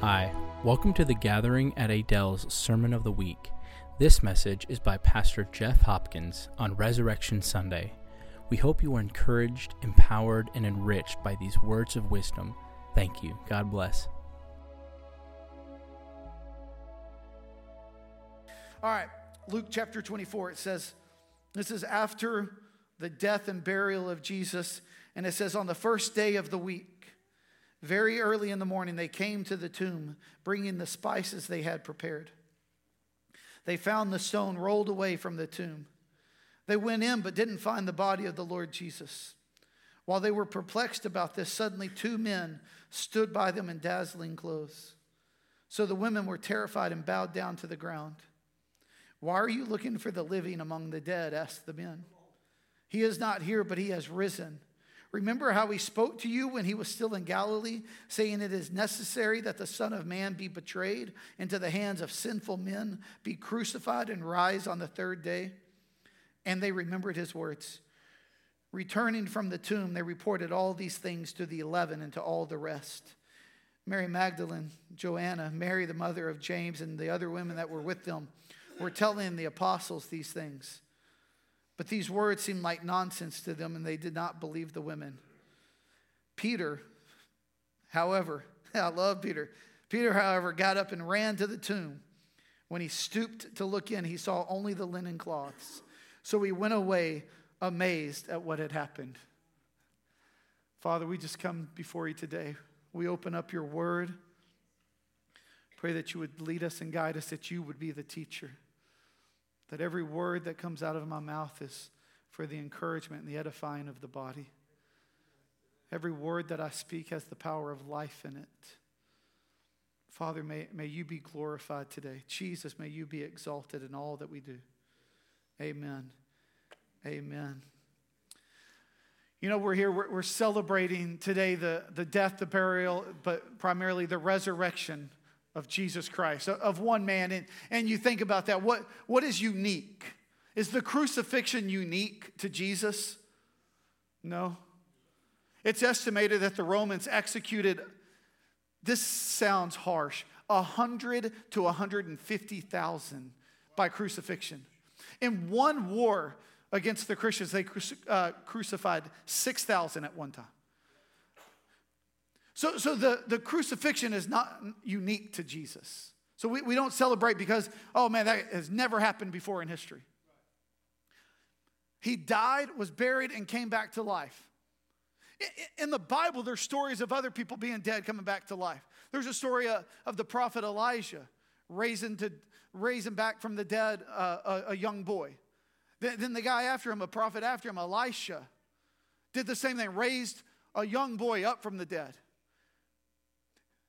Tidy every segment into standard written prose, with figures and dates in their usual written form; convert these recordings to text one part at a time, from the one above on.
Hi, welcome to the Gathering at Adele's Sermon of the Week. This message is by Pastor Jeff Hopkins on Resurrection Sunday. We hope you are encouraged, empowered, and enriched by these words of wisdom. Thank you. God bless. All right, Luke chapter 24, it says, this is after the death and burial of Jesus, and it says, on the first day of the week, very early in the morning, they came to the tomb, bringing the spices they had prepared. They found the stone rolled away from the tomb. They went in, but didn't find the body of the Lord Jesus. While they were perplexed about this, suddenly two men stood by them in dazzling clothes. So the women were terrified and bowed down to the ground. Why are you looking for the living among the dead? Asked the men. He is not here, but he has risen. Remember how he spoke to you when he was still in Galilee, saying it is necessary that the Son of Man be betrayed into the hands of sinful men, be crucified, and rise on the third day. And they remembered his words. Returning from the tomb, they reported all these things to the 11 and to all the rest. Mary Magdalene, Joanna, Mary the mother of James, and the other women that were with them were telling the apostles these things. But these words seemed like nonsense to them, and they did not believe the women. Peter, however, I love Peter. Peter, however, got up and ran to the tomb. When he stooped to look in, he saw only the linen cloths. So he went away amazed at what had happened. Father, we just come before you today. We open up your word. Pray that you would lead us and guide us, that you would be the teacher. That every word that comes out of my mouth is for the encouragement and the edifying of the body. Every word that I speak has the power of life in it. Father, may you be glorified today. Jesus, may you be exalted in all that we do. Amen. Amen. You know, we're here, we're celebrating today the death, the burial, but primarily the resurrection of Jesus Christ, of one man. And you think about that. What is unique? Is the crucifixion unique to Jesus? No. It's estimated that the Romans executed, this sounds harsh, 100 to 150,000 by crucifixion. In one war against the Christians, they crucified 6,000 at one time. So the crucifixion is not unique to Jesus. So we don't celebrate because, oh man, that has never happened before in history. He died, was buried, and came back to life. In the Bible, there's stories of other people being dead coming back to life. There's a story of the prophet Elijah raising back from the dead a young boy. Then the guy after him, a prophet after him, Elisha, did the same thing, raised a young boy up from the dead.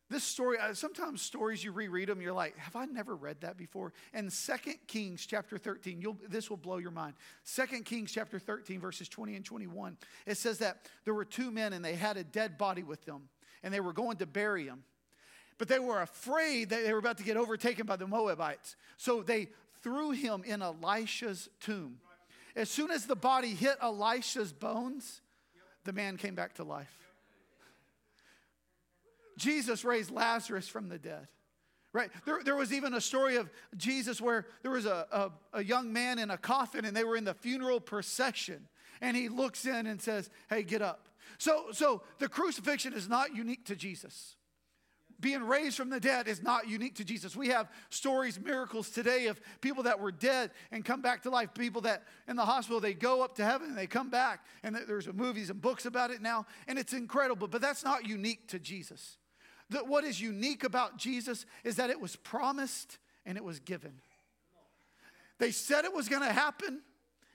This story, sometimes stories you reread them, you're like, have I never read that before? And 2 Kings chapter 13, this will blow your mind. 2 Kings chapter 13, verses 20 and 21, it says that there were two men and they had a dead body with them. And they were going to bury him. But they were afraid that they were about to get overtaken by the Moabites. So they threw him in Elisha's tomb. As soon as the body hit Elisha's bones, the man came back to life. Jesus raised Lazarus from the dead, right? There was even a story of Jesus where there was a young man in a coffin and they were in the funeral procession. And he looks in and says, hey, get up. So the crucifixion is not unique to Jesus. Being raised from the dead is not unique to Jesus. We have stories, miracles today of people that were dead and come back to life. People that in the hospital, they go up to heaven and they come back. And there's movies and books about it now. And it's incredible. But that's not unique to Jesus. That what is unique about Jesus is that it was promised and it was given. They said it was going to happen,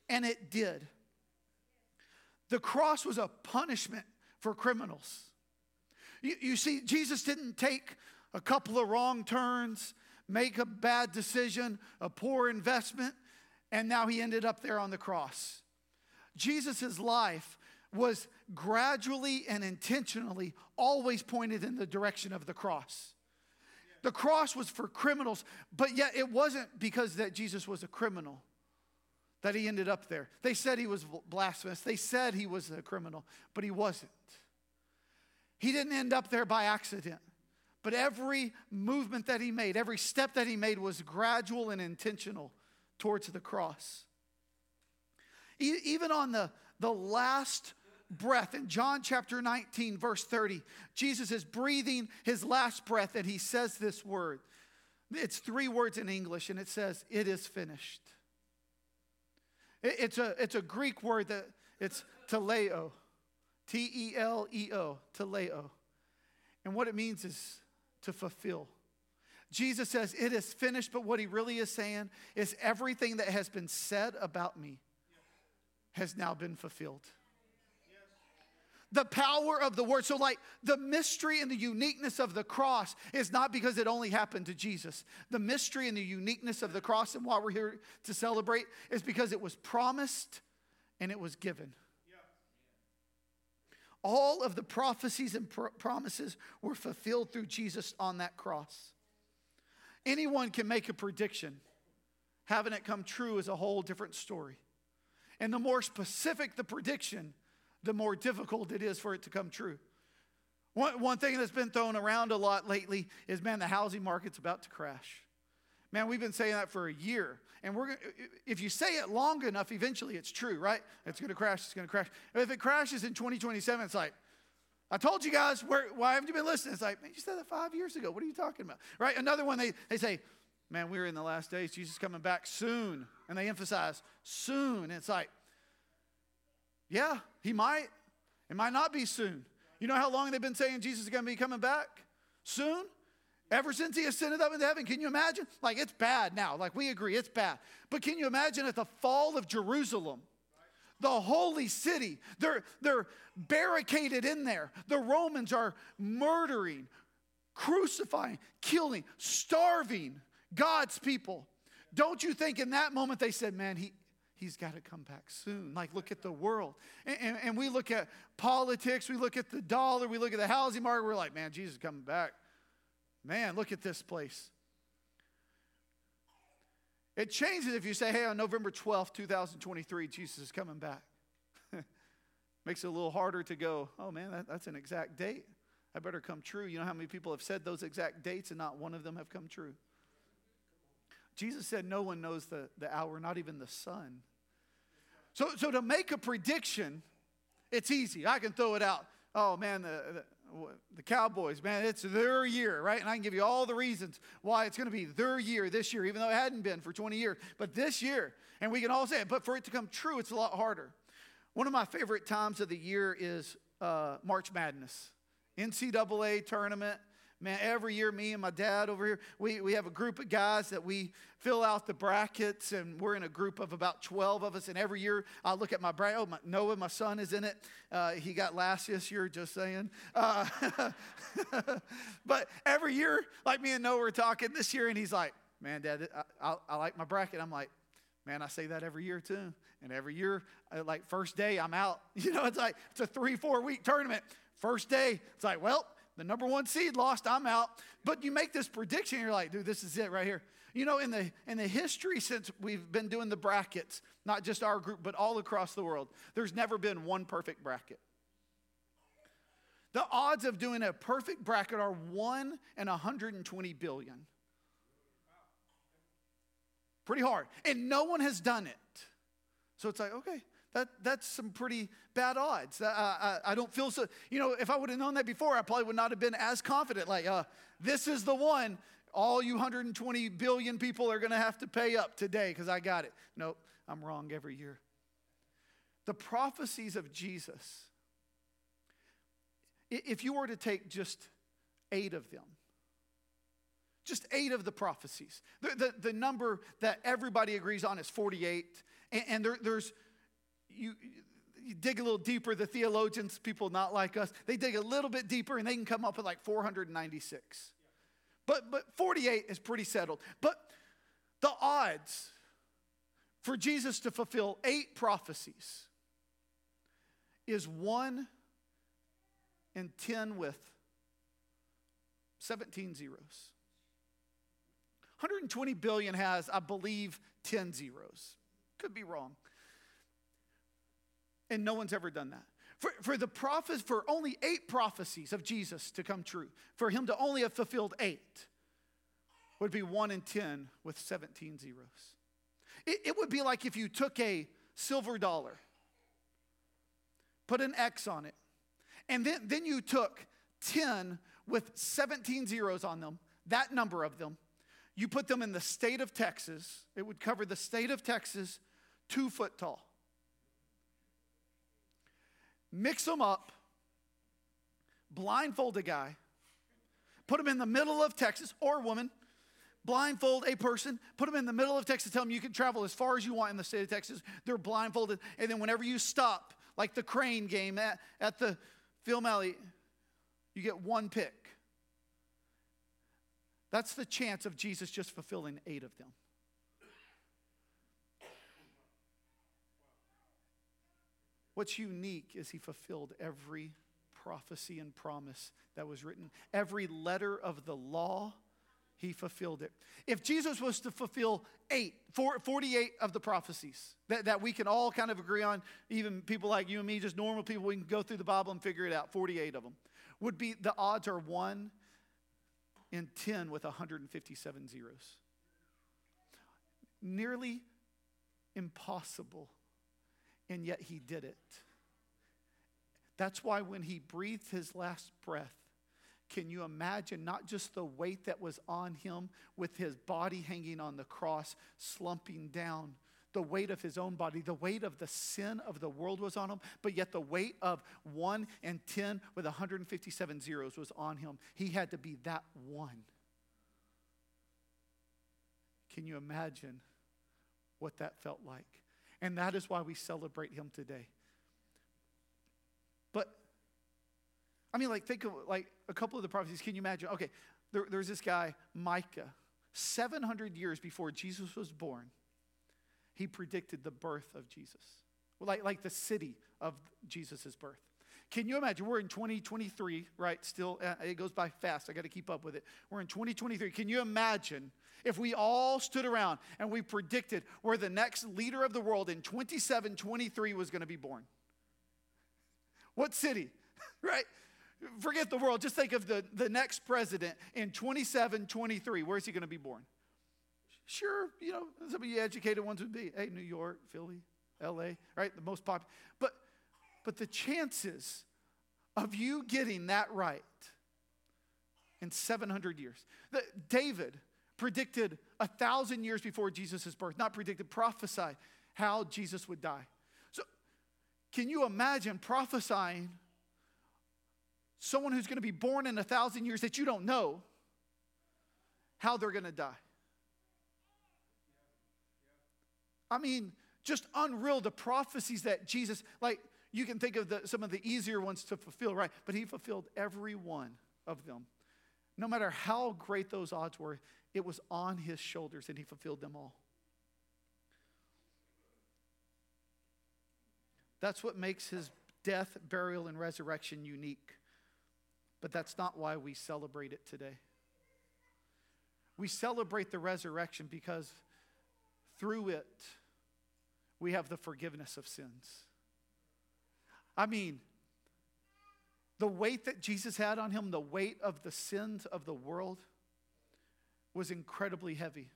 and it did. The cross was a punishment for criminals. You see, Jesus didn't take a couple of wrong turns, make a bad decision, a poor investment, and now he ended up there on the cross. Jesus' life was gradually and intentionally always pointed in the direction of the cross. The cross was for criminals, but yet it wasn't because that Jesus was a criminal that he ended up there. They said he was blasphemous. They said he was a criminal, but he wasn't. He didn't end up there by accident. But every movement that he made, every step that he made was gradual and intentional towards the cross. Even on the last breath, in John chapter 19, verse 30, Jesus is breathing his last breath and he says this word. It's three words in English and it says, "It is finished." It's a Greek word that it's teleo, T-E-L-E-O, teleo. And what it means is to fulfill. Jesus says, "It is finished," but what he really is saying is everything that has been said about me has now been fulfilled. The power of the word. So like the mystery and the uniqueness of the cross is not because it only happened to Jesus. The mystery and the uniqueness of the cross and why we're here to celebrate is because it was promised and it was given. Yeah. All of the prophecies and promises were fulfilled through Jesus on that cross. Anyone can make a prediction. Having it come true is a whole different story. And the more specific the prediction, the more difficult it is for it to come true. One thing that's been thrown around a lot lately is, man, the housing market's about to crash. Man, we've been saying that for a year. And if you say it long enough, eventually it's true, right? It's going to crash, it's going to crash. If it crashes in 2027, it's like, I told you guys, why haven't you been listening? It's like, man, you said that 5 years ago. What are you talking about? Right? Another one, they say, man, we're in the last days. Jesus is coming back soon. And they emphasize soon. And it's like, yeah, he might. It might not be soon. You know how long they've been saying Jesus is going to be coming back? Soon? Ever since he ascended up into heaven. Can you imagine? Like, it's bad now. Like, we agree, it's bad. But can you imagine at the fall of Jerusalem, the holy city, they're barricaded in there. The Romans are murdering, crucifying, killing, starving God's people. Don't you think in that moment they said, man, He's got to come back soon. Like, look at the world. And we look at politics. We look at the dollar. We look at the housing market. We're like, man, Jesus is coming back. Man, look at this place. It changes if you say, hey, on November 12th, 2023, Jesus is coming back. Makes it a little harder to go, oh, man, that's an exact date. I better come true. You know how many people have said those exact dates and not one of them have come true? Jesus said no one knows the hour, not even the Son. So to make a prediction, it's easy. I can throw it out. Oh, man, the Cowboys, man, it's their year, right? And I can give you all the reasons why it's going to be their year this year, even though it hadn't been for 20 years. But this year, and we can all say it, but for it to come true, it's a lot harder. One of my favorite times of the year is March Madness, NCAA tournament. Man, every year, me and my dad over here, we have a group of guys that we fill out the brackets, and we're in a group of about 12 of us, and every year, I look at my bracket. Oh, Noah, my son, is in it. He got last this year, just saying. But every year, like me and Noah were talking this year, and he's like, man, Dad, I like my bracket. I'm like, man, I say that every year, too. And every year, like, first day, I'm out. You know, it's like, it's a 3-4 week tournament. First day, it's like, well, the number one seed lost, I'm out. But you make this prediction, you're like, dude, this is it right here. You know, in the history since we've been doing the brackets, not just our group, but all across the world, there's never been one perfect bracket. The odds of doing a perfect bracket are 1 in 120 billion. Pretty hard. And no one has done it. So it's like, okay. That's some pretty bad odds. I don't feel so, you know, if I would have known that before, I probably would not have been as confident. Like, this is the one. All you 120 billion people are going to have to pay up today because I got it. Nope, I'm wrong every year. The prophecies of Jesus, if you were to take just 8 of them, just 8 of the prophecies, the number that everybody agrees on is 48, and there's, You dig a little deeper, the theologians, people not like us, they dig a little bit deeper and they can come up with like 496. But 48 is pretty settled. But the odds for Jesus to fulfill 8 prophecies is 1 in 10 with 17 zeros. 120 billion has, I believe, 10 zeros. Could be wrong. And no one's ever done that. For the prophets, for only 8 prophecies of Jesus to come true, for him to only have fulfilled 8 would be 1 in 10 with 17 zeros. It would be like if you took a silver dollar, put an X on it, and then you took 10 with 17 zeros on them, that number of them, you put them in the state of Texas, it would cover the state of Texas 2 foot tall. Mix them up, blindfold a guy, put him in the middle of Texas, or a woman, blindfold a person, put them in the middle of Texas, tell them you can travel as far as you want in the state of Texas. They're blindfolded, and then whenever you stop, like the crane game at the Film Alley, you get 1 pick. That's the chance of Jesus just fulfilling 8 of them. What's unique is he fulfilled every prophecy and promise that was written. Every letter of the law, he fulfilled it. If Jesus was to fulfill 48 of the prophecies that we can all kind of agree on, even people like you and me, just normal people, we can go through the Bible and figure it out, 48 of them, would be the odds are 1 in 10 with 157 zeros. Nearly impossible. And yet he did it. That's why when he breathed his last breath, can you imagine not just the weight that was on him with his body hanging on the cross, slumping down, the weight of his own body, the weight of the sin of the world was on him, but yet the weight of 1 in 10 with 157 zeros was on him. He had to be that one. Can you imagine what that felt like? And that is why we celebrate him today. But, I mean, like, think of, like, a couple of the prophecies. Can you imagine? Okay, there's this guy, Micah. 700 years before Jesus was born, he predicted the birth of Jesus. Like the city of Jesus' birth. Can you imagine? We're in 2023, right? Still, it goes by fast. I got to keep up with it. We're in 2023. Can you imagine if we all stood around and we predicted where the next leader of the world in 2723 was going to be born? What city, right? Forget the world. Just think of the next president in 2723. Where is he going to be born? Sure, you know, some of you educated ones would be, hey, New York, Philly, L.A., right? The most popular. But the chances of you getting that right in 700 years. David predicted 1,000 years before Jesus' birth, not predicted, prophesied how Jesus would die. So can you imagine prophesying someone who's going to be born in 1,000 years that you don't know how they're going to die? I mean, just unreal the prophecies that Jesus, like, you can think of some of the easier ones to fulfill, right? But he fulfilled every one of them. No matter how great those odds were, it was on his shoulders, and he fulfilled them all. That's what makes his death, burial, and resurrection unique. But that's not why we celebrate it today. We celebrate the resurrection because through it, we have the forgiveness of sins. I mean, the weight that Jesus had on him, the weight of the sins of the world was incredibly heavy.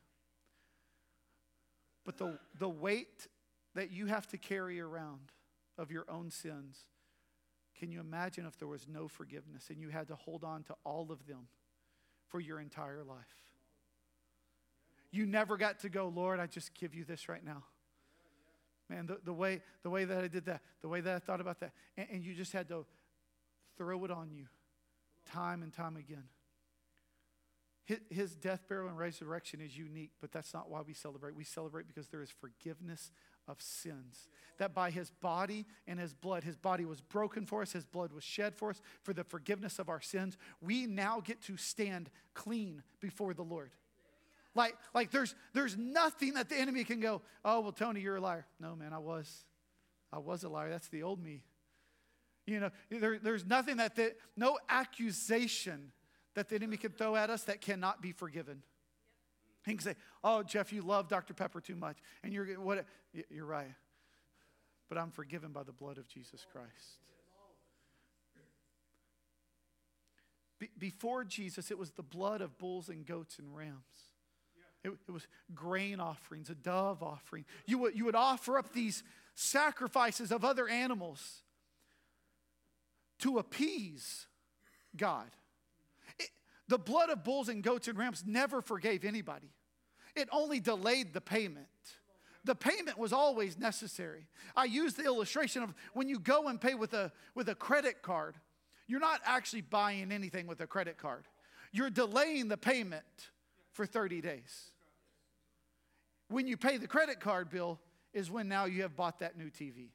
But the weight that you have to carry around of your own sins, can you imagine if there was no forgiveness and you had to hold on to all of them for your entire life? You never got to go, Lord, I just give you this right now. Man, the way that I did that, the way that I thought about that, and you just had to throw it on you time and time again. His death, burial, and resurrection is unique, but that's not why we celebrate. We celebrate because there is forgiveness of sins, that by his body and his blood, his body was broken for us, his blood was shed for us, for the forgiveness of our sins. We now get to stand clean before the Lord. Like there's nothing that the enemy can go, oh, well, Tony, you're a liar. No, man, I was a liar. That's the old me. You know, there's nothing no accusation that the enemy can throw at us that cannot be forgiven. He can say, oh, Jeff, you love Dr. Pepper too much. And you're right. But I'm forgiven by the blood of Jesus Christ. Before Jesus, it was the blood of bulls and goats and rams. It was grain offerings, a dove offering. You would offer up these sacrifices of other animals to appease God. The blood of bulls and goats and rams never forgave anybody. It only delayed the payment. The payment was always necessary. I use the illustration of when you go and pay with a credit card, you're not actually buying anything with a credit card. You're delaying the payment for 30 days. When you pay the credit card bill is when now you have bought that new TV.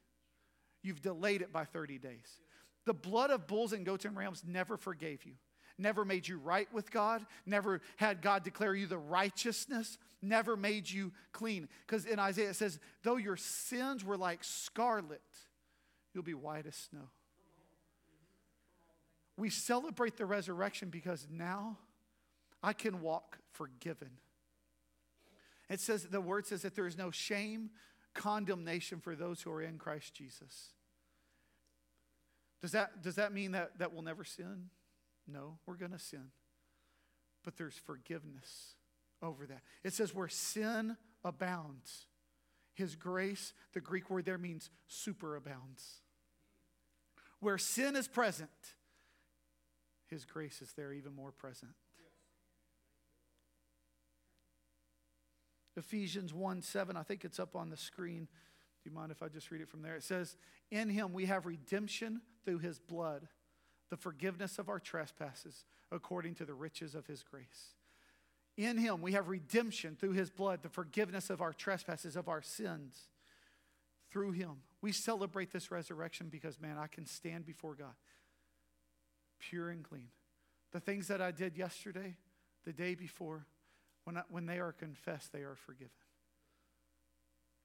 You've delayed it by 30 days. The blood of bulls and goats and rams never forgave you, never made you right with God, never had God declare you the righteousness, never made you clean. Because in Isaiah it says, though your sins were like scarlet, you'll be white as snow. We celebrate the resurrection because now I can walk forgiven. It says, the word says that there is no shame, condemnation for those who are in Christ Jesus. Does that mean that we'll never sin? No, we're going to sin. But there's forgiveness over that. It says where sin abounds, his grace, the Greek word there means superabounds. Where sin is present, his grace is there even more present. Ephesians 1:7, I think it's up on the screen. Do you mind if I just read it from there? It says, in him we have redemption through his blood, the forgiveness of our trespasses according to the riches of his grace. In him we have redemption through his blood, the forgiveness of our trespasses, of our sins. Through him. We celebrate this resurrection because, man, I can stand before God pure and clean. The things that I did yesterday, the day before, when they are confessed, they are forgiven.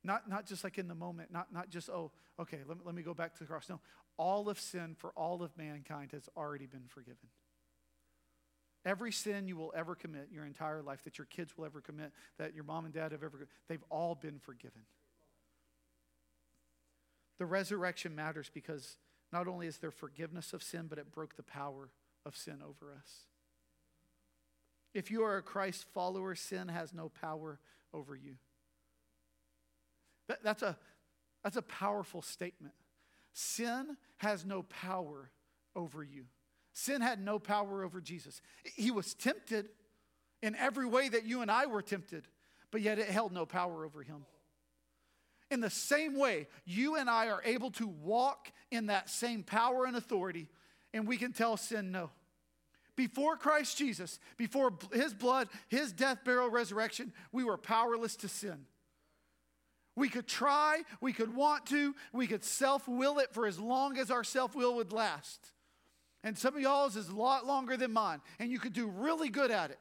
Not just like in the moment, not just, oh, okay, let me go back to the cross. No, all of sin for all of mankind has already been forgiven. Every sin you will ever commit your entire life, that your kids will ever commit, that your mom and dad have ever, they've all been forgiven. The resurrection matters because not only is there forgiveness of sin, but it broke the power of sin over us. If you are a Christ follower, sin has no power over you. That's a powerful statement. Sin has no power over you. Sin had no power over Jesus. He was tempted in every way that you and I were tempted, but yet it held no power over him. In the same way, you and I are able to walk in that same power and authority, and we can tell sin no. Before Christ Jesus, before his blood, his death, burial, resurrection, we were powerless to sin. We could try, we could want to, we could self-will it for as long as our self-will would last. And some of y'all's is a lot longer than mine, and you could do really good at it.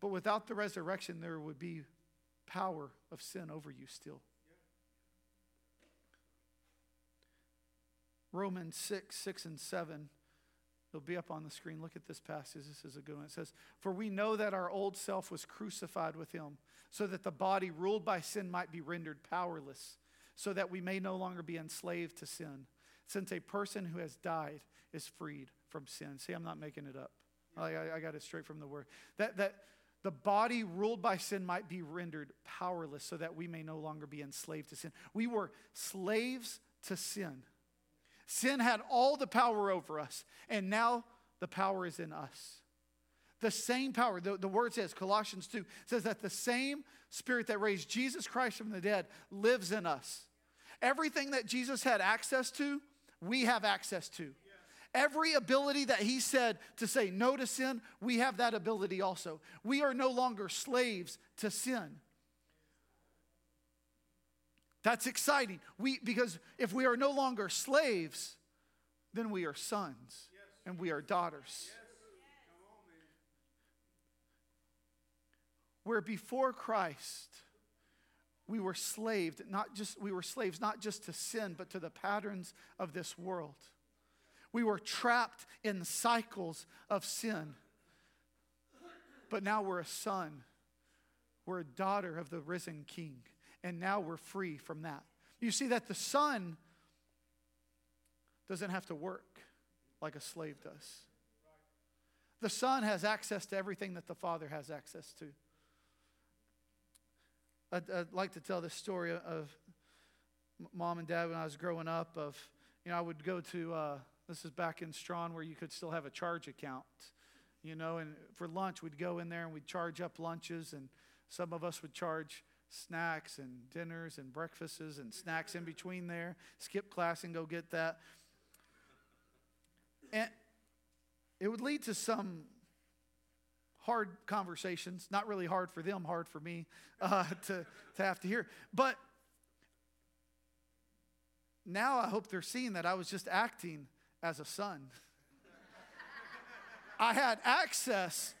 But without the resurrection, there would be power of sin over you still. Romans 6:6-7. It'll be up on the screen. Look at this passage. This is a good one. It says, for we know that our old self was crucified with him, so that the body ruled by sin might be rendered powerless, so that we may no longer be enslaved to sin, since a person who has died is freed from sin. See, I'm not making it up. I got it straight from the word. That the body ruled by sin might be rendered powerless, so that we may no longer be enslaved to sin. We were slaves to sin. Sin had all the power over us, and now the power is in us. The same power, the word says, Colossians 2, says that the same Spirit that raised Jesus Christ from the dead lives in us. Everything that Jesus had access to, we have access to. Every ability that he said to say no to sin, we have that ability also. We are no longer slaves to sin. That's exciting. Because if we are no longer slaves, then we are sons and we are daughters. Where before Christ, we were slaves not just to sin, but to the patterns of this world. We were trapped in cycles of sin. But now we're a son. We're a daughter of the risen King. And now we're free from that. You see that the son doesn't have to work. like a slave does. The Son has access to everything that the Father has access to. I'd like to tell this story of Mom and Dad when I was growing up. I would go to, this is back in Strawn where you could still have a charge account, and for lunch we'd go in there and we'd charge up lunches, and some of us would charge snacks and dinners and breakfasts and snacks in between there, skip class and go get that. And it would lead to some hard conversations, not really hard for them, hard for me to have to hear. But now I hope they're seeing that I was just acting as a son. I had access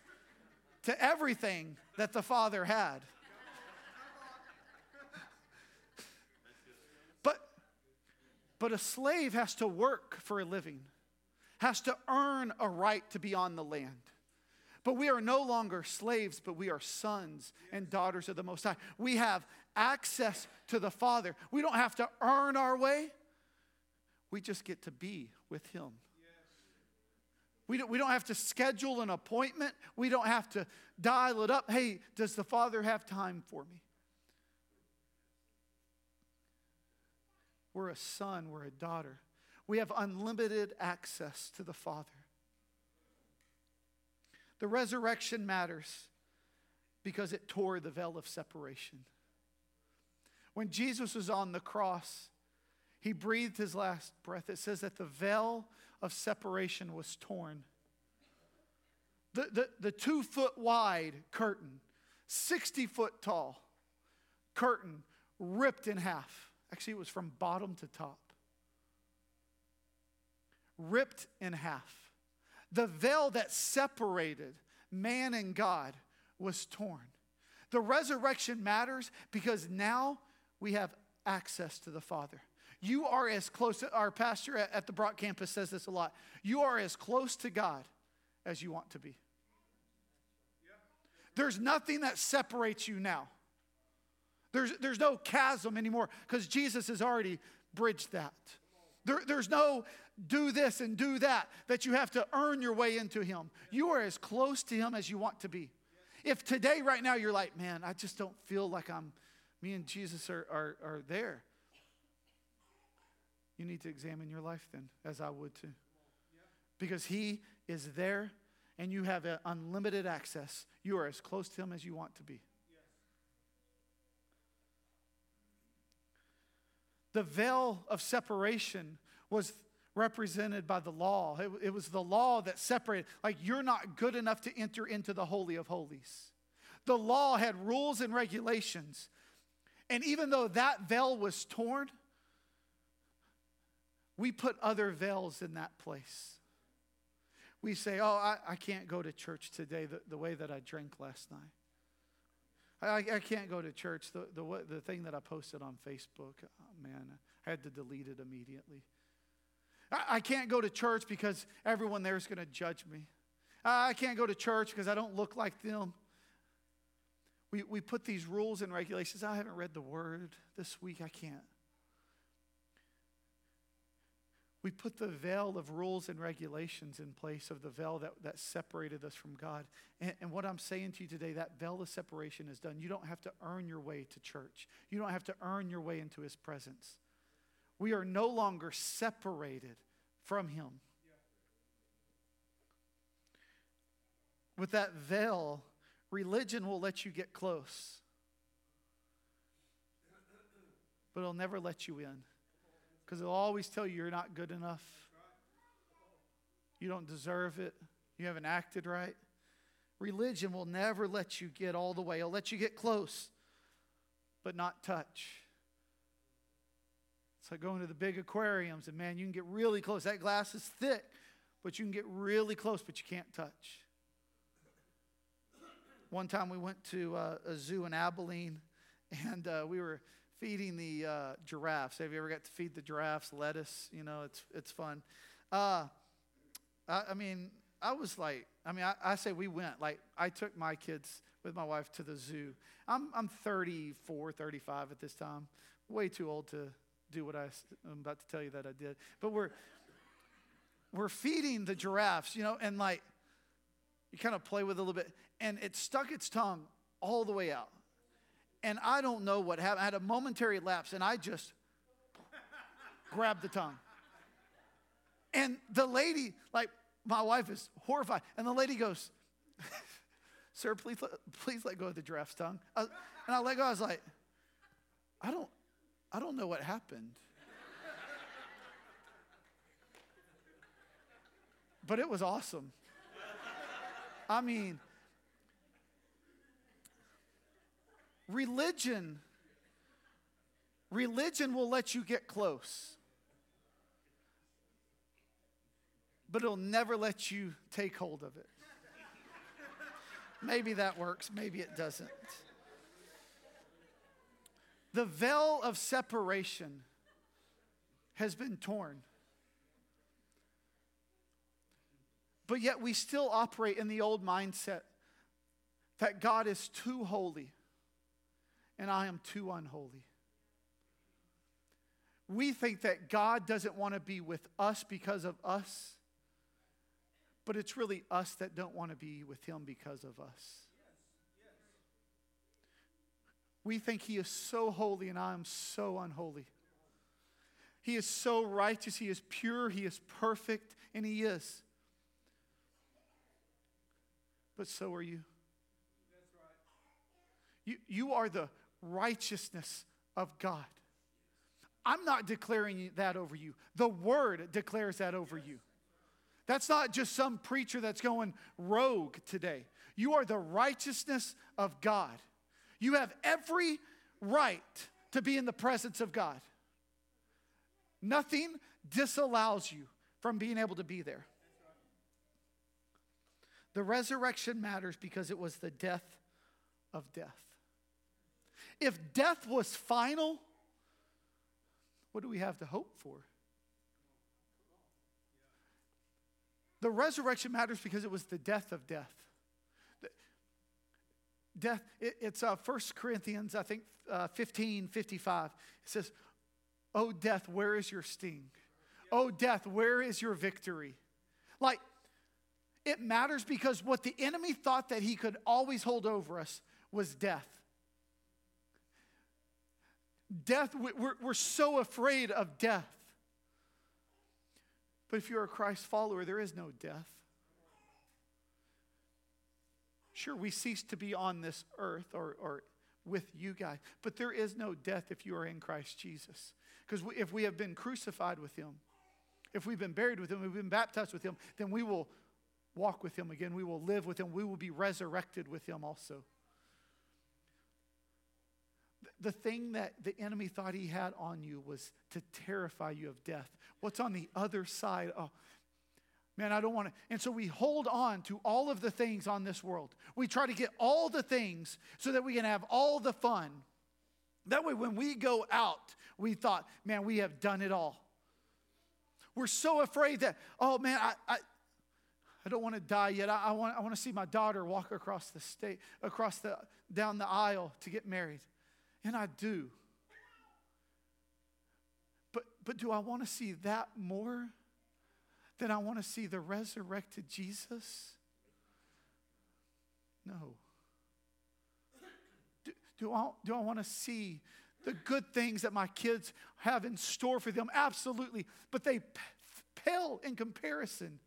to everything that the Father had. But a slave has to work for a living, has to earn a right to be on the land. But we are no longer slaves, but we are sons and daughters of the Most High. We have access to the Father. We don't have to earn our way. We just get to be with Him. We don't have to schedule an appointment. We don't have to dial it up. Hey, does the Father have time for me? We're a son, we're a daughter. We have unlimited access to the Father. The resurrection matters because it tore the veil of separation. When Jesus was on the cross, He breathed His last breath. It says that the veil of separation was torn. The 2 foot wide curtain, 60 foot tall curtain ripped in half. Actually, it was from bottom to top. Ripped in half. The veil that separated man and God was torn. The resurrection matters because now we have access to the Father. You are as close, our pastor at the Brock campus says this a lot, you are as close to God as you want to be. There's nothing that separates you now. There's no chasm anymore because Jesus has already bridged that. There's no do this and do that you have to earn your way into Him. You are as close to Him as you want to be. If today, right now, you're like, man, I just don't feel like me and Jesus are there. You need to examine your life then, as I would too. Because He is there and you have unlimited access. You are as close to Him as you want to be. The veil of separation was represented by the law. It was the law that separated. Like, you're not good enough to enter into the Holy of Holies. The law had rules and regulations. And even though that veil was torn, we put other veils in that place. We say, I can't go to church today the way that I drank last night. I can't go to church. The thing that I posted on Facebook, I had to delete it immediately. I can't go to church because everyone there is going to judge me. I can't go to church because I don't look like them. We put these rules and regulations. I haven't read the Word this week. I can't. We put the veil of rules and regulations in place of the veil that separated us from God. And what I'm saying to you today, that veil of separation is done. You don't have to earn your way to church. You don't have to earn your way into His presence. We are no longer separated from Him. With that veil, religion will let you get close, but it'll never let you in. Because they'll always tell you you're not good enough. You don't deserve it. You haven't acted right. Religion will never let you get all the way. It'll let you get close, but not touch. It's like going to the big aquariums, and man, you can get really close. That glass is thick, but you can get really close, but you can't touch. One time we went to a zoo in Abilene, and we were feeding the giraffes. Have you ever got to feed the giraffes lettuce? It's fun. I say we went. Like, I took my kids with my wife to the zoo. I'm 34, 35 at this time. Way too old to do what I'm about to tell you that I did. But we're feeding the giraffes, you know, and like you kind of play with it a little bit. And it stuck its tongue all the way out. And I don't know what happened. I had a momentary lapse, and I just grabbed the tongue. And the lady, like, my wife is horrified. And the lady goes, "Sir, please let go of the giraffe's tongue." And I let go. I was like, I don't know what happened. But it was awesome. I mean, religion will let you get close, but it'll never let you take hold of it. Maybe that works, maybe it doesn't. The veil of separation has been torn. But yet we still operate in the old mindset that God is too holy and I am too unholy. We think that God doesn't want to be with us because of us, but it's really us that don't want to be with him because of us. Yes. Yes. We think he is so holy and I am so unholy. He is so righteous, he is pure, he is perfect, and he is. But so are you. That's right. You are the righteousness of God. I'm not declaring that over you. The Word declares that over you. That's not just some preacher that's going rogue today. You are the righteousness of God. You have every right to be in the presence of God. Nothing disallows you from being able to be there. The resurrection matters because it was the death of death. If death was final, what do we have to hope for? The resurrection matters because it was the death of death. Death. It's 1 Corinthians, I think, 15:55. It says, "Oh, death, where is your sting? Oh, death, where is your victory?" Like, it matters because what the enemy thought that he could always hold over us was death. Death, we're so afraid of death. But if you're a Christ follower, there is no death. Sure, we cease to be on this earth or with you guys, but there is no death if you are in Christ Jesus. Because if we have been crucified with him, if we've been buried with him, we've been baptized with him, then we will walk with him again. We will live with him. We will be resurrected with him also. The thing that the enemy thought he had on you was to terrify you of death. What's on the other side? Oh, man, I don't want to. And so we hold on to all of the things on this world. We try to get all the things so that we can have all the fun. That way when we go out, we thought, man, we have done it all. We're so afraid that, oh, man, I don't want to die yet. I want to see my daughter walk across the state, down the aisle to get married. And I do. But do I want to see that more than I want to see the resurrected Jesus? No. Do I want to see the good things that my kids have in store for them? Absolutely. But they pale in comparison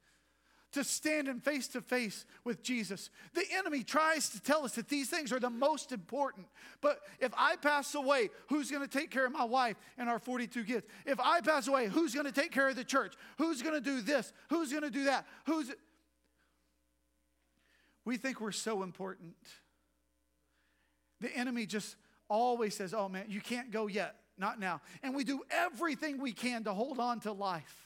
to standing face to face with Jesus. The enemy tries to tell us that these things are the most important. But if I pass away, who's going to take care of my wife and our 42 kids? If I pass away, who's going to take care of the church? Who's going to do this? Who's going to do that? We think we're so important. The enemy just always says, "Oh man, you can't go yet, not now." And we do everything we can to hold on to life.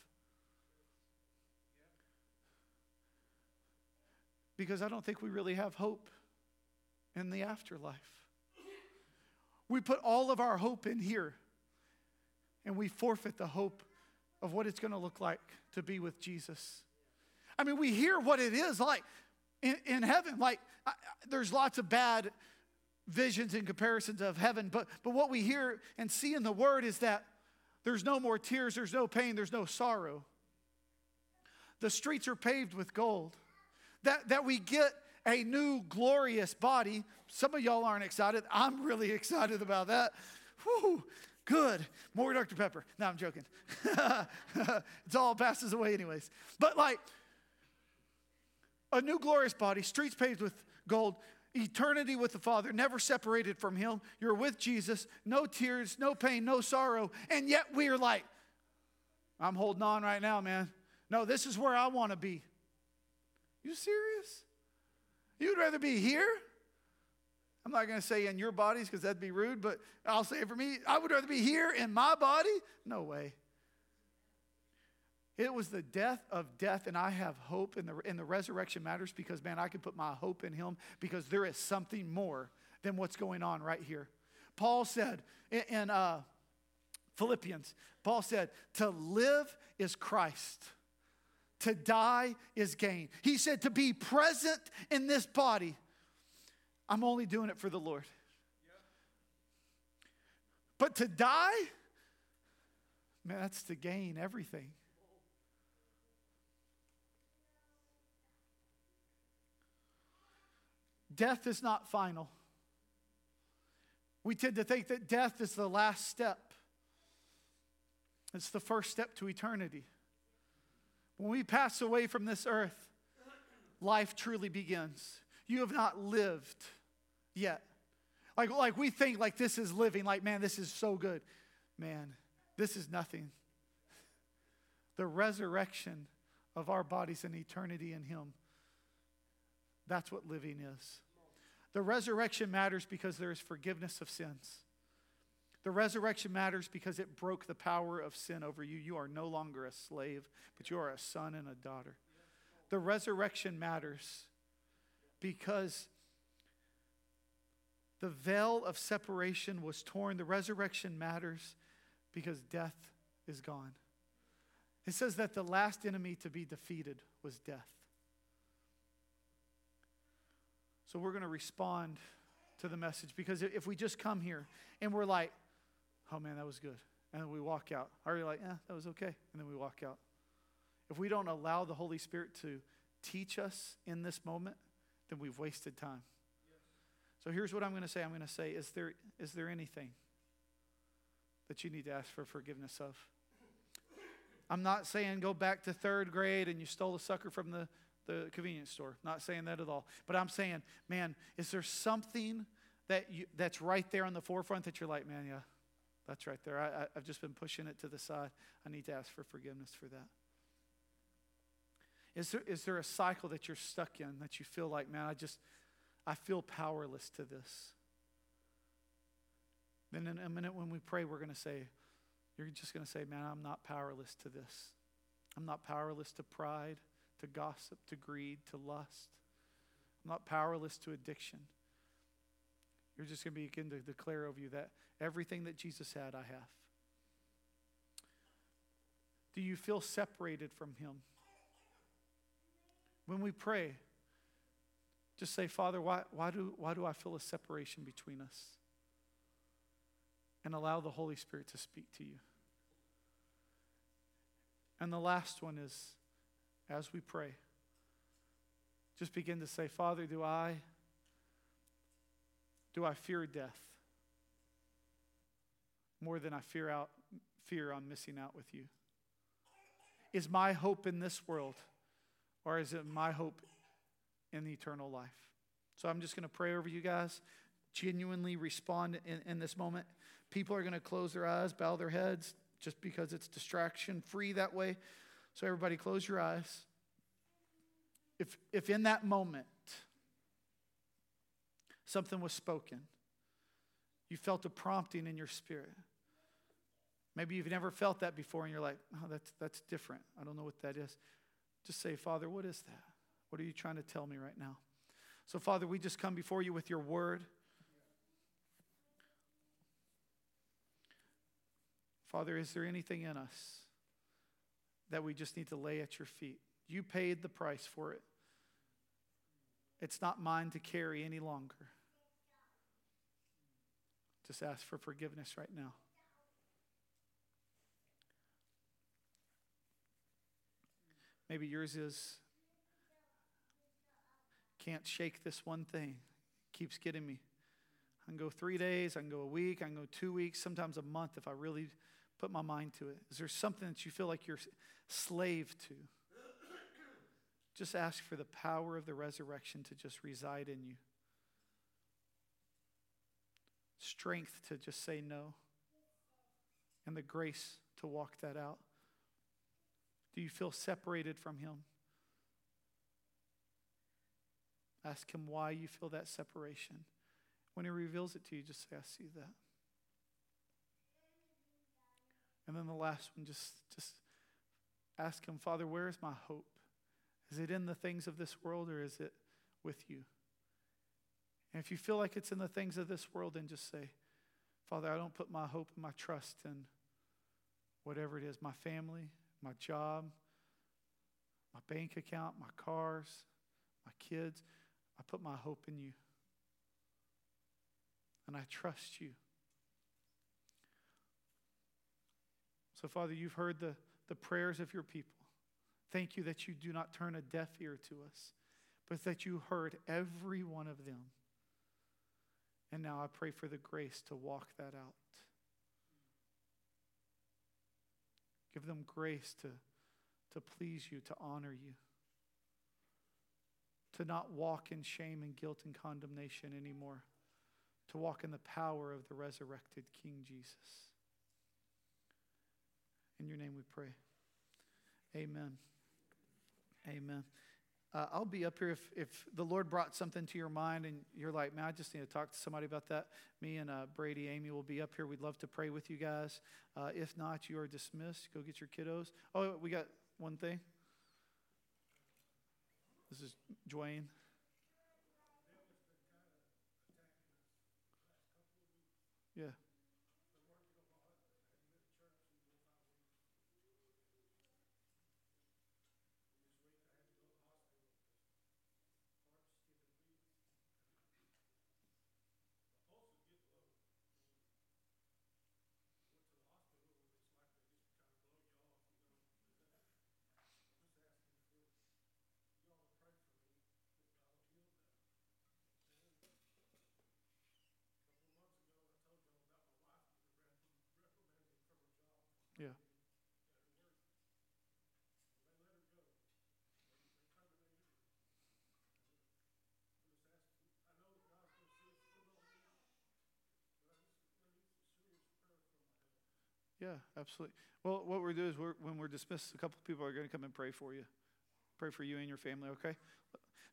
Because I don't think we really have hope in the afterlife. We put all of our hope in here, and we forfeit the hope of what it's going to look like to be with Jesus. I mean, we hear what it is like in heaven. Like, there's lots of bad visions and comparisons of heaven, but what we hear and see in the Word is that there's no more tears, there's no pain, there's no sorrow. the streets are paved with gold, that we get a new glorious body. Some of y'all aren't excited. I'm really excited about that. Whew, good. More Dr. Pepper. No, I'm joking. It's all passes away anyways. But like a new glorious body, streets paved with gold, eternity with the Father, never separated from Him. You're with Jesus, no tears, no pain, no sorrow. And yet we are like, I'm holding on right now, man. No, this is where I want to be. You serious? You'd rather be here? I'm not going to say in your bodies because that'd be rude, but I'll say it for me. I would rather be here in my body? No way. It was the death of death, and I have hope, and the resurrection matters because, man, I can put my hope in Him because there is something more than what's going on right here. Paul said in Philippians, Paul said, to live is Christ. To die is gain. He said to be present in this body, I'm only doing it for the Lord. Yeah. But to die, man, that's to gain everything. Death is not final. We tend to think that death is the last step. It's the first step to eternity. When we pass away from this earth, life truly begins. You have not lived yet. Like we think like this is living. Like, man, this is so good. Man, this is nothing. The resurrection of our bodies in eternity in Him. That's what living is. The resurrection matters because there is forgiveness of sins. The resurrection matters because it broke the power of sin over you. You are no longer a slave, but you are a son and a daughter. The resurrection matters because the veil of separation was torn. The resurrection matters because death is gone. It says that the last enemy to be defeated was death. So we're going to respond to the message because if we just come here and we're like, oh man, that was good. And then we walk out. Or you're like, yeah, that was okay. And then we walk out. If we don't allow the Holy Spirit to teach us in this moment, then we've wasted time. Yes. So here's what I'm going to say. I'm going to say, is there anything that you need to ask for forgiveness of? I'm not saying go back to third grade and you stole a sucker from the convenience store. Not saying that at all. But I'm saying, man, is there something that's right there on the forefront that you're like, man, yeah, that's right there. I've just been pushing it to the side. I need to ask for forgiveness for that. Is there a cycle that you're stuck in that you feel like, man, I feel powerless to this? Then in a minute when we pray, you're just going to say, man, I'm not powerless to this. I'm not powerless to pride, to gossip, to greed, to lust. I'm not powerless to addiction. You're just going to begin to declare over you that everything that Jesus had, I have. Do you feel separated from Him? When we pray, just say, Father, why do I feel a separation between us? And allow the Holy Spirit to speak to you. And the last one is, as we pray, just begin to say, Father, do I fear death more than I fear I'm missing out with you? Is my hope in this world, or is it my hope in the eternal life? So I'm just going to pray over you guys. Genuinely respond in this moment. People are going to close their eyes, bow their heads, just because it's distraction-free that way. So everybody close your eyes. If in that moment something was spoken, you felt a prompting in your spirit. Maybe you've never felt that before and you're like, oh, that's different. I don't know what that is. Just say, Father, what is that? What are you trying to tell me right now? So, Father, we just come before you with your word. Father, is there anything in us that we just need to lay at your feet? You paid the price for it. It's not mine to carry any longer. Just ask for forgiveness right now. Maybe yours is, can't shake this one thing. It keeps getting me. I can go 3 days, I can go a week, I can go 2 weeks, sometimes a month if I really put my mind to it. Is there something that you feel like you're slave to? Just ask for the power of the resurrection to just reside in you. Strength to just say no. And the grace to walk that out. Do you feel separated from him? Ask him why you feel that separation. When he reveals it to you, just say, I see that. And then the last one, just ask him, Father, where is my hope? Is it in the things of this world or is it with you? And if you feel like it's in the things of this world, then just say, Father, I don't put my hope and my trust in whatever it is, my family, my job, my bank account, my cars, my kids. I put my hope in you. And I trust you. So, Father, you've heard the prayers of your people. Thank you that you do not turn a deaf ear to us, but that you heard every one of them. And now I pray for the grace to walk that out. Give them grace to please you, to honor you, to not walk in shame and guilt and condemnation anymore, to walk in the power of the resurrected King Jesus. In your name we pray. Amen. Amen. I'll be up here if the Lord brought something to your mind and you're like, man, I just need to talk to somebody about that. Me and Brady, Amy will be up here. We'd love to pray with you guys. If not, you are dismissed. Go get your kiddos. Oh, we got one thing. This is Dwayne. Yeah. Yeah. Yeah, absolutely. Well, what we're doing is when we're dismissed, a couple of people are going to come and pray for you. Pray for you and your family, okay?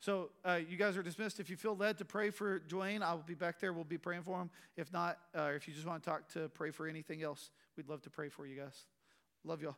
So you guys are dismissed. If you feel led to pray for Dwayne, I'll be back there. We'll be praying for him. If not, if you just want to pray for anything else, we'd love to pray for you guys. Love y'all.